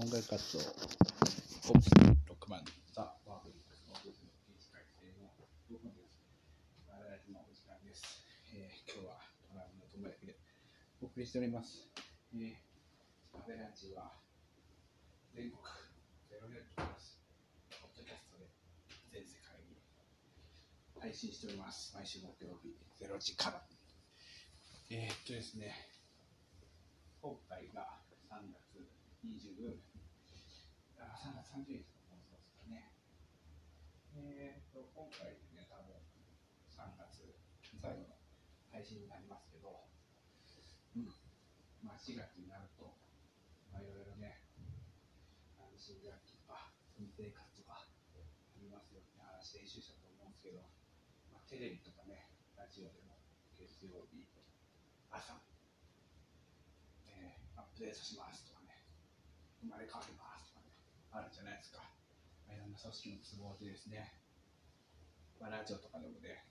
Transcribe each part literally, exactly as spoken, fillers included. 門外活動オプションろくばんザ・ワークリックスのオフィスの定期改定のろくばんです。我々のお時間です、えー、今日はトラムの友達でお送りしております、えー、アベランジは全国ゼロゼロですポッドキャストで全世界に配信しております。毎週木曜日ゼロじからえー、っとですね今回がさんがつにじゅう、さんがつさんじゅうにちの放送ですかね。えー、っと、今回でね、多分さんがつ最後の配信になりますけど、うん、まあしがつになると、まあ、いろいろね、あの新学期とか、新生活とかありますよって話、練習したと思うんですけど、まあ、テレビとかね、ラジオでも月曜日、朝、えー、アップデートしますとかね、生まれ変わりますとかね、あるじゃないですか。いろんな組織の都合でですね、まあ、ラジオとかでもね、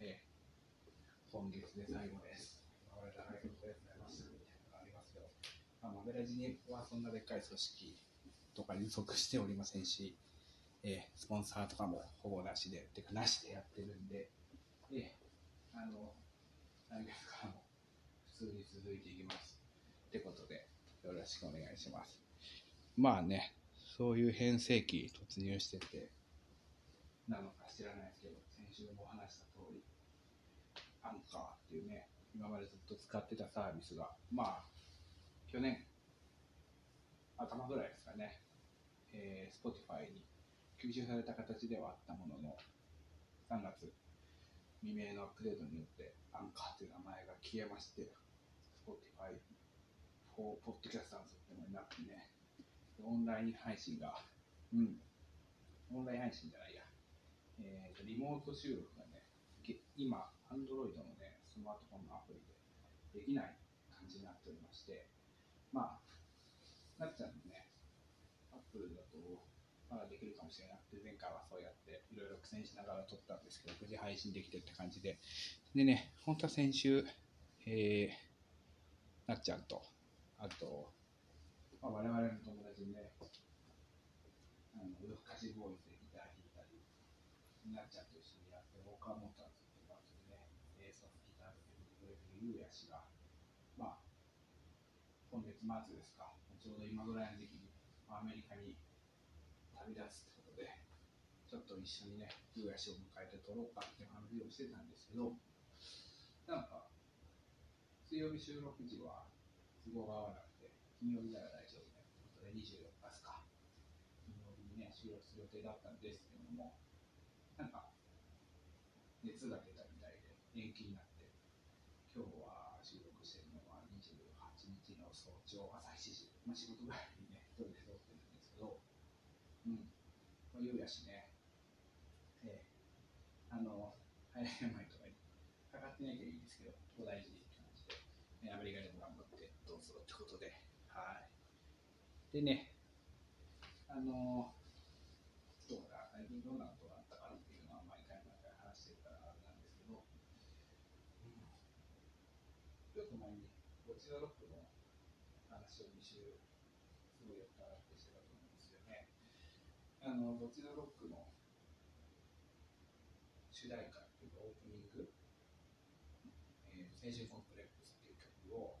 えー、今月で最後です。我々ありがとうございますみたいなのがありますけど、まあ、マベラジにはそんなでっかい組織とかに属しておりませんし、えー、スポンサーとかもほぼなしで、てかなしでやってるんで、えー、あの、何月からも普通に続いていきます。ってことで、よろしくお願いします。まあね、そういう変成期突入しててなのか知らないですけど、先週もお話した通り、アンカーっていうね、今までずっと使ってたサービスが、まあ、去年頭ぐらいですかね、えー、Spotify に吸収された形ではあったものの、さんがつ未明のアップデートによって、アンカーという名前が消えまして、Spotify for Podcasters ってものになってね、オンライン配信が、うん、オンライン配信じゃないや、えー、リモート収録がね、今、Android のね、スマートフォンのアプリでできない感じになっておりまして、まあ、なっちゃんのね、Apple だとまだできるかもしれなくて、前回はそうやっていろいろ苦戦しながら撮ったんですけど、無事配信できてって感じで、でね、本当は先週、えー、なっちゃんと、あと、まあ、我々の友達にね、あのうどふかしボーイズでギター弾いたり、なっちゃんと一緒にやって、ウォーカーモーターズっていうバンドでね、ベースのギターでドレフル・ユウヤ氏が、まあ、今月末ですか、ちょうど今ぐらいの時期にアメリカに旅立つってことで、ちょっと一緒にね、ユウヤ氏を迎えて撮ろうかっていう話をしてたんですけど、なんか、水曜日収録時は都合が合わなくて、金曜日なら大丈夫ねということで、にじゅうよっかですか、金曜日にね、収録する予定だったんですけども、なんか、熱が出たみたいで、延期になって、今日は収録してるのはにじゅうはちにちの早朝、朝しちじ、まあ、仕事ぐらいにね、一人で撮ってるんですけど、うん、まあ、ゆうやしね、えー、あの、入れない前とかにかかってなきゃいいんですけど、ここ大事にって感じで、ね、アメリカでも頑張って、どうぞってことで、はい。でね、あのー、どうだ、最近どうなことがあったかっていうのは毎回毎回話してるからあれなんですけど、うん、ちょっと前に、ゴチザロックの話をにしゅう、すごいよく話してたと思うんですよね。あの、ゴチザロックの主題歌っていうか、オープニング、えー、青春コンプレックスっていう曲を、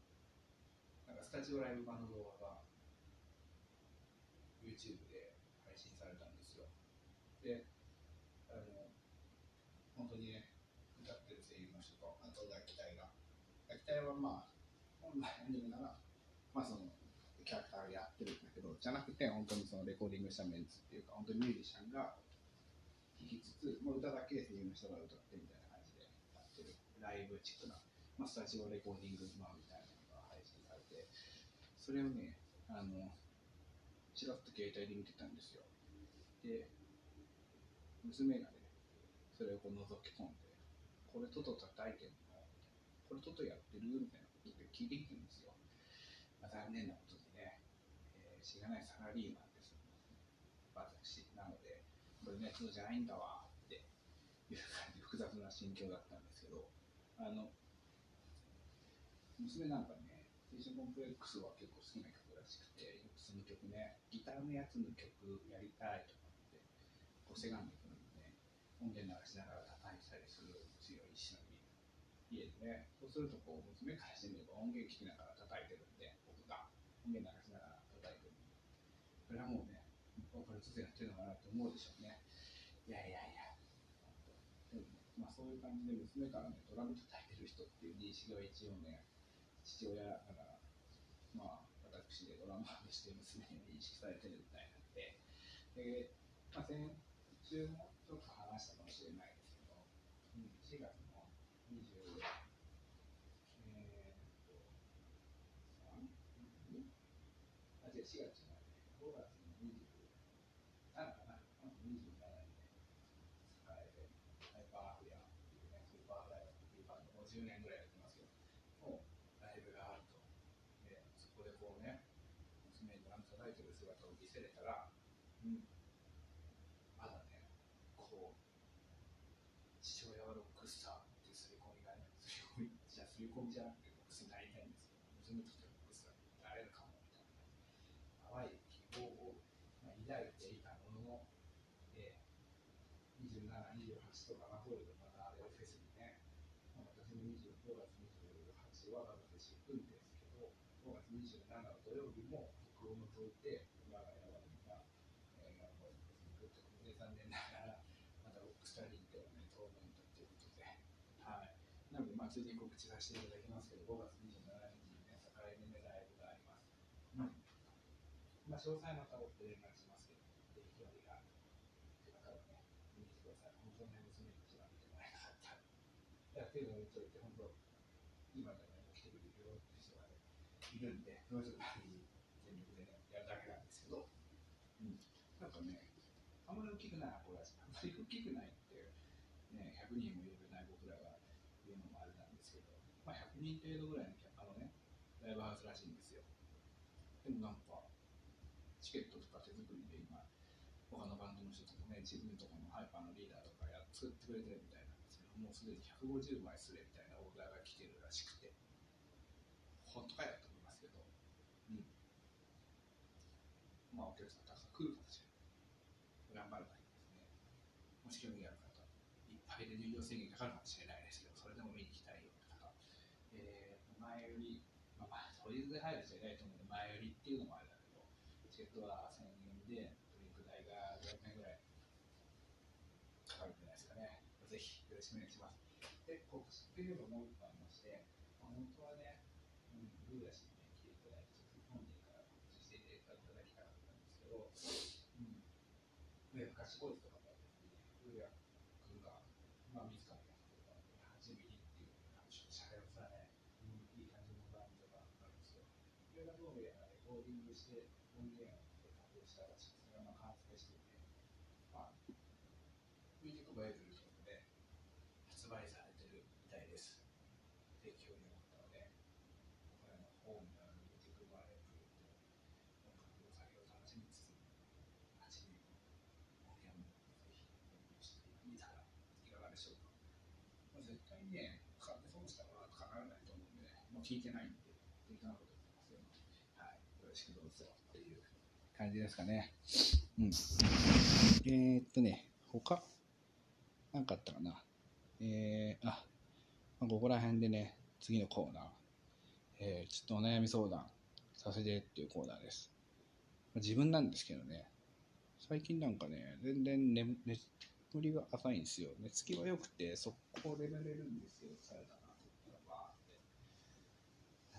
スタジオライブ版の動画が YouTube で配信されたんですよ。で、あの本当にね、歌ってる声優の人と、あと楽器隊が、楽器隊はまあ、本来アニメなら、まあそのキャラクターをやってるんだけど、じゃなくて本当にそのレコーディングしたメンツっていうか、本当にミュージシャンが弾きつつ、もう歌だけで声優の人が歌ってみたいな感じでやってる、ライブチックな、まあ、スタジオレコーディング版みたいな。それをね、あの、ちらっと携帯で見てたんですよ。で、娘がね、それをこう覗き込んで、これトト叩いてるの？これトトやってる？みたいなことで聞いてきてるんですよ。まあ、残念なことにね、えー、知らないサラリーマンです。私なので、これね、そうじゃないんだわっていう感じで複雑な心境だったんですけど、あの、娘なんかね、青春コンプレックスは結構好きな曲らしくて、よくその曲ね、ギターのやつの曲やりたいとかってこうせがんでくるので、音源流しながら叩いたりするんですよ、一緒に家でね。そうするとこう娘からしてみれば音源聴きながら叩いてるんで、僕が音源流しながら叩いてるんで、これはもうね、ボーカルツーやってるのかなって思うでしょうね。いやいやいや、でもね、まあ、そういう感じで娘からね、ドラム叩いてる人っていう認識は一応ね、父親だから、まあ、私でドラマーとして娘に認識されてるみたいなので、で、まあ、先週もちょっと話したかもしれないですけど、しがつのにじゅう、えー、と、さん? あ、違う、しがつじゃない、ごがつのにじゅうななかな、にじゅうななで、世界でハイパーアフリアっていうね、スーパーライブっていうバンドごじゅうねんぐらいやってますけど、もうライブがあると。で、そこでこうね、娘にドラム叩いてる姿を見せれたら、うん、まだね、こう、父親はロックスターっていう刷り込みがね、刷り込みじゃ、刷り込みじゃなくて、ロックスになりたいんですけど、娘としてロックスターになれるかもみたいな、淡い希望を抱いていたものの、えー、にじゅうなな、にじゅうはちとか、ホールでまたあれをフェスにね、私のにじゅうごがつにじゅうはちは私行くんですけど、ごがつにじゅうななの土曜日も録音を通って今が山にが山の方に行くってことで、残念ながらまたロックスターリングではね当面とっていうことで、はい、なのでまあついでに告知させていただきますけど、ごがつにじゅうしちにちにね境目でライブがあります、うん、まあ詳細また追って連絡しますけど、で日曜日がって方はね見に来てください。本当に娘に一番見てもらえなかったやってるのを見といて、本当今でも来てくれるよって人がねいるんで、その人たちに全力でねやるだけなんですけど、うん、なんかねあんまり大きくない箱だし、あんまり大きくないってねひゃくにんも入れない僕らが言うのもあれなんですけど、まあひゃくにん程度ぐらいのあのねライブハウスらしいんですよ。でもなんかチケットとか手作りで今他のバンドの人とかね、自分とかのハイパーのリーダーとかや作ってくれてるみたいなんですけど、もうすでにひゃくごじゅうまいすれみたいなオーダーが来てるらしくて、本当かよと思いますけど、うん、まあお客さんたくさん来るかもしれない、頑張ればいいですね。もし興味がある方、いっぱいで入場制限かかるかもしれないですけど、それでも見に行きたいよって方、えー、前売り、まあまあ当日で入る人いないと思うんで前売りっていうのもあれだけど、チケットはせんえんでドリンク代がごひゃくえんぐらいかかるんじゃないですかね。ぜひよろしくお願いします。で、告知というのももう一個ありまして、本当はね、うん、ルーだしに、ね、来ていただいて本人から告知していただきたかったんですけど、うん、で、昔ボイスとかもあって古谷君が、まあ、自らやってたはちミリっていうシャレオツなね、うん、いい感じのバンドがあるんですよ。いろんな動画でレコーディングして音源を加工したらしくて、それが完成していて、まあ、ミュージックバイブルとかで発売されてるみたいです。で、興味を持ったのでこれのホームのミュージックバイブルと音楽の作業を楽しみつつ、はちミリの音源もぜひ購入してみたらいかがでしょうか。まあ、絶対にね、買って損したものはかならないと思うんでね、もう聞いてないんで適当なこと言ってますよ、ね、はい、よろしくどうぞっていう感じですかね。うん、えー、っとね他なんかあったかな。えー、あ、まあ、ここら辺でね、次のコーナー、えー、ちょっとお悩み相談させてっていうコーナーです。まあ、自分なんですけどね、最近なんかね、全然眠、眠りが浅いんですよ。寝つきは良くて、速攻で寝れるんですよ。疲れたなと思ったらバー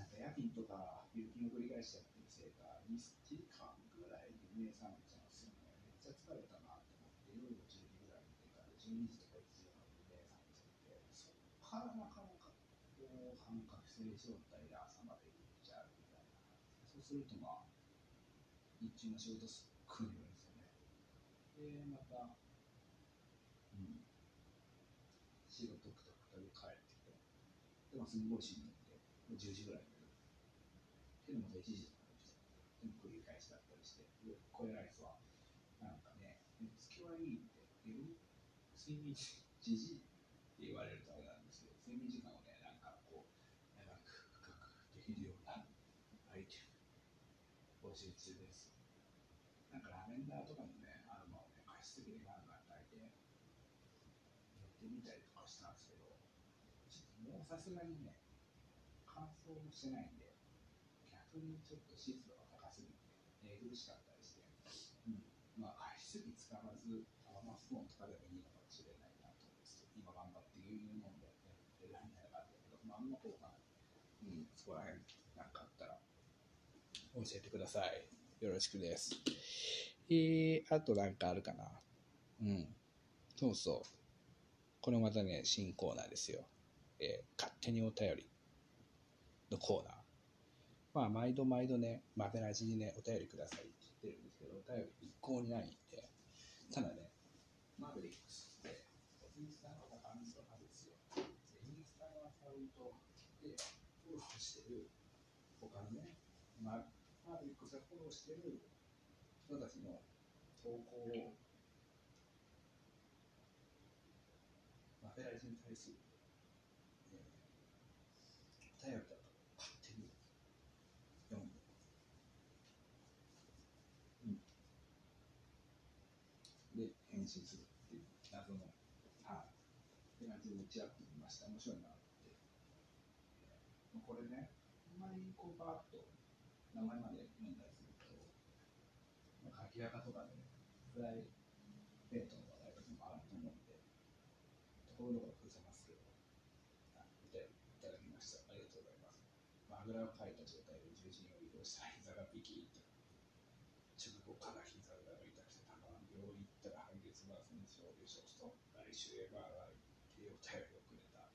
って。なんか夜勤とか、夕勤を繰り返しちゃってるせいか、にじかんぐらいで目覚めちゃうんですよね。めっちゃ疲れたなと思って、夜のじゅうじぐらいに寝たら、じゅうにじとかいちじぐらいに目覚めちゃって、そこからなかなかこう、半覚醒状態で朝までいっちゃうみたいな感じで、そうするとまあ、日中の仕事すっごいよですよね。で、また、うん、仕事くたくたで帰ってきて、でもすごいしんどくて、じゅうじぐらいに寝る。でもいちじとかに起きて、でも繰り返しだったりして、これらですわ。なんかね、寝つきはいいって、睡眠時事って言われるとあれなんですけど、睡眠時間をね、なんかこう、長く深くできるような集中です。なんかラベンダーとかのね、アロマをね、加湿器でガンガン焚いて、やってみたりとかしたんですけど、ちょっともうさすがにね、乾燥もしてないんで、逆にちょっと湿度が高すぎて、寝苦しかったりして、うん、まあ、加湿器使わず、タワマスコーンとかでもいいのかもしれないなと思うんですけど、今頑張って牛乳飲んでやってるみたいな感じだけど、まあ、あんま効果ない。うん、そこら辺なんかあったら教えてください。よろしくです。えー、あとなんかあるかな。うん。そうそう。これまたね、新コーナーですよ。えー、勝手にお便りのコーナー。まあ、毎度毎度ね、マベラジにね、お便りくださいって言ってるんですけど、お便り一向にないんで、ただね、マベリックスって、インスタのアカウント派ですよ。インスタのアカウントで、フォローしてる、他のね、マーベリックスがフォローしてる人たちの投稿を、マベラジに対する、えー、頼りだと勝手に読んで、うん、で、返信するっていう謎のターンって感じでチラッと見ました。面白いな。これね、あんまりこうバーッと名前まで読んだりすると、かきらかとかで、ね、プライベートの話題とかもあると思うんで、ところどころ伏せますけど、見ていただきました。ありがとうございます。あぐらをかいた状態で重心を移動したら膝がピキッと、直後から膝が痛くてたまらん、病院行ったら半月バースに消毒しと、来週へバーガー行ってお便りをくれた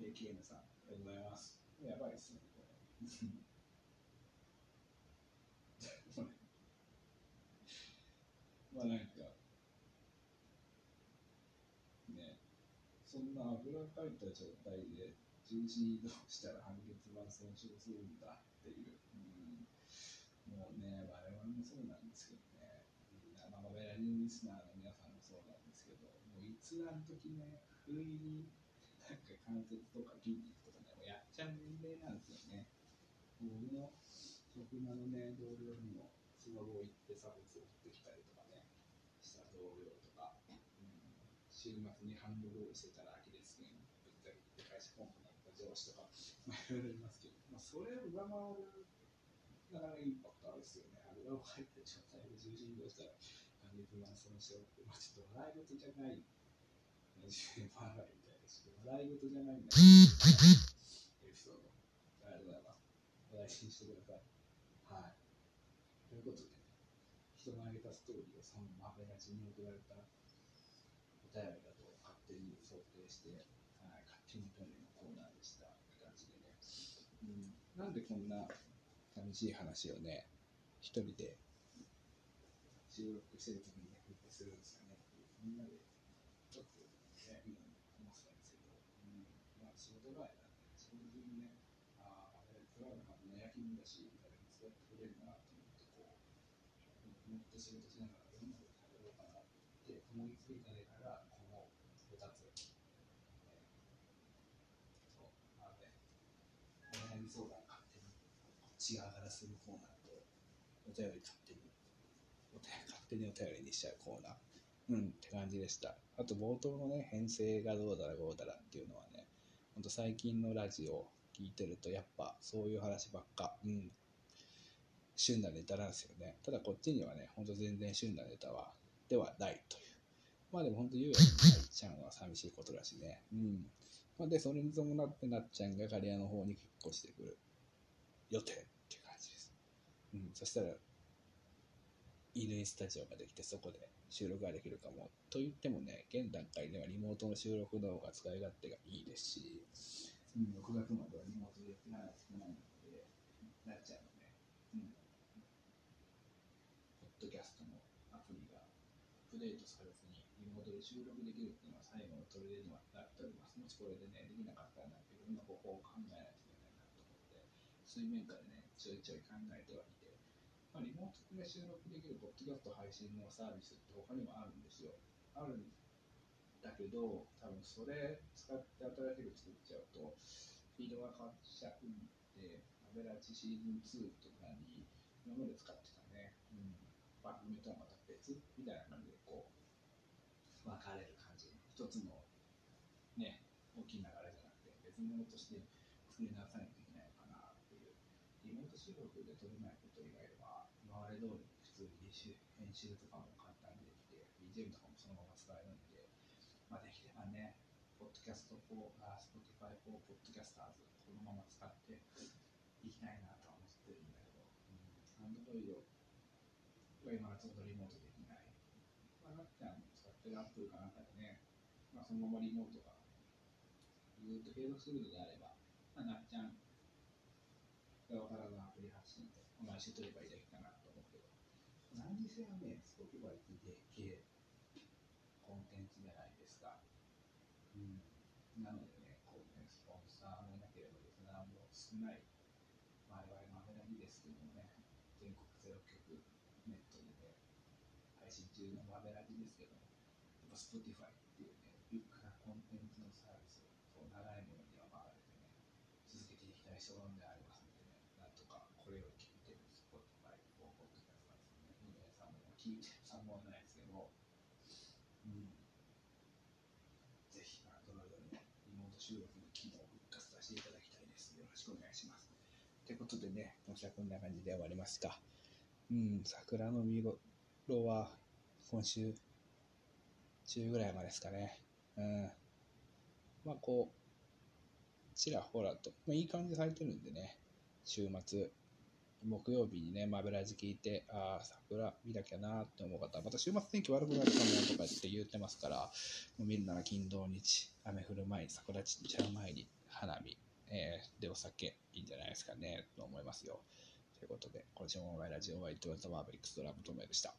エーケーエム さん、ありがとうございます。やばいですね、これ。まあなんか、ね、そんな油かいた状態で重心移動したら半月板損傷するんだっていう、うん、もうね、我々もそうなんですけどね、マベラジリスナーの皆さんもそうなんですけど、もういつあの時ね、不意になんか関節とか筋肉とかね、やっちゃう年齢なんですよね。僕の職場のね、同僚にもスノボ行って差別を取ってきたりとかね、した同僚とか、うん、週末にハンドボールしてたらアキレス腱ぶったりって会社コンプなった上司とか、まあいろいろいますけど、まあ、それを上回るながらインパクトあるですよね。油を入った状態で重心移動したら、半月板損傷って、まあちょっと笑い事じゃない。自分で笑いみたいですけど、笑い事じゃないんだけど。エピソードありがとうございます。お大事にしてください。はい。ということで、人のあげたストーリーをそのマベラジに送られたお便りだと勝手に想定して、はい、勝手にお便りのコーナーでしたって感じでね、うん。なんでこんな寂しい話をね、一人で収録してる時にね、するんですかね。みんなでちょっと悩みを思ってたんですけど、うん、まあ仕事がやそういうね、ああ、プラグマの焼き身だし、誰もそうやってくれるなと思って、こう、もっと仕事しながら、どんなこと食べようかなって思いついたねから、このふたつ、えー、そう、あのね、お悩み相談勝手に、こっち側からするコーナーと、お便り勝手に、お便り勝手にお便りにしちゃうコーナー、うんって感じでした。あと、冒頭のね、編成がどうだらこうだらっていうのはね、ほんと最近のラジオを聞いてるとやっぱそういう話ばっか、うん、旬なネタなんですよね。ただこっちにはね、ほんと全然旬なネタはではないという。まあでもほんとゆうやちゃんは寂しいことだしね。うん。まあ、で、それに伴ってなっちゃんが刈谷の方に引っ越してくる予定っていう感じです。うん。そしたら、イーエヌイースタジオができてそこで収録ができるかもと言ってもね、現段階ではリモートの収録の方が使い勝手がいいですし、うん、ろくがつまではリモートでやってないのでなっちゃうので、うん、ポッドキャストのアプリがアップデートされずにリモートで収録できるっていうのは最後の取り出にはなっております。もしこれでね、できなかったらなんかいろんな方法を考えないといけないなと思って、水面下でね、ちょいちょい考えてはいて、まあ、リモートで収録できるポッドキャスト配信のサービスって他にもあるんですよ。あるんだけど、多分それ使って新しく作っちゃうと、フィードが変わっちゃうんで、マベラジシーズンツーとかに今まで使ってたね、うん、番組とはまた別みたいな感じでこう分かれる感じ、一つのね大きい流れじゃなくて別のものとして作り直さないといけないのかなっていう。リモート収録で撮れないこと以外は今まで通りに普通に編集とかも簡単にできて ビージーエム とかもそのまま使えるんで、まあ、できればねポッドキャストフォー、Spotify for Podcasters このまま使っていきたいなとは思ってるんだけど、Android は今はちょっとリモートできない。まあ、なっちゃん使ってる Apple かなんかでね、まあ、そのままリモートがずっと継続するのであれば、まあ、なっちゃんがわからずアプリ発信で毎週取ればいいだけかなと思うけど、何にせよね、Spotify ってでけえコンテンツじゃないですか。うん、なのでね、こうね、スポンサーもいなければリスナーも少ない、我々のあれだけですけどもね、全国ゼロきょく、ネットでね、配信中のあれだけですけども、やっぱ Spotify っていうね、ビッグなコンテンツのサービスを長いものには回れてね、続けていきたい所存でありますのでね、なんとかこれを聞いてる Spotify を持ってくださいですね、皆さんも聞いてるさもないですけど、うんぜひ、アンドロイドのリモート収録の機能を復活させていただきたいです。よろしくお願いします。ということでね、今週はこんな感じで終わりますか。うん、桜の見頃は今週中ぐらいまでですかね。うん。まあ、こう、ちらほらと、まあ、いい感じで咲いてるんでね、週末、木曜日にね、マブラジ聞いて、ああ、桜見なきゃなーって思う方、また週末天気悪くなるかもとかって言ってますから、もう見るなら金土日、雨降る前に、桜散っちゃう前に、花見、えー、でお酒、いいんじゃないですかね、と思いますよ。ということで、今週もマブラジオは、イトワンザマーベリックスドラムトメでした。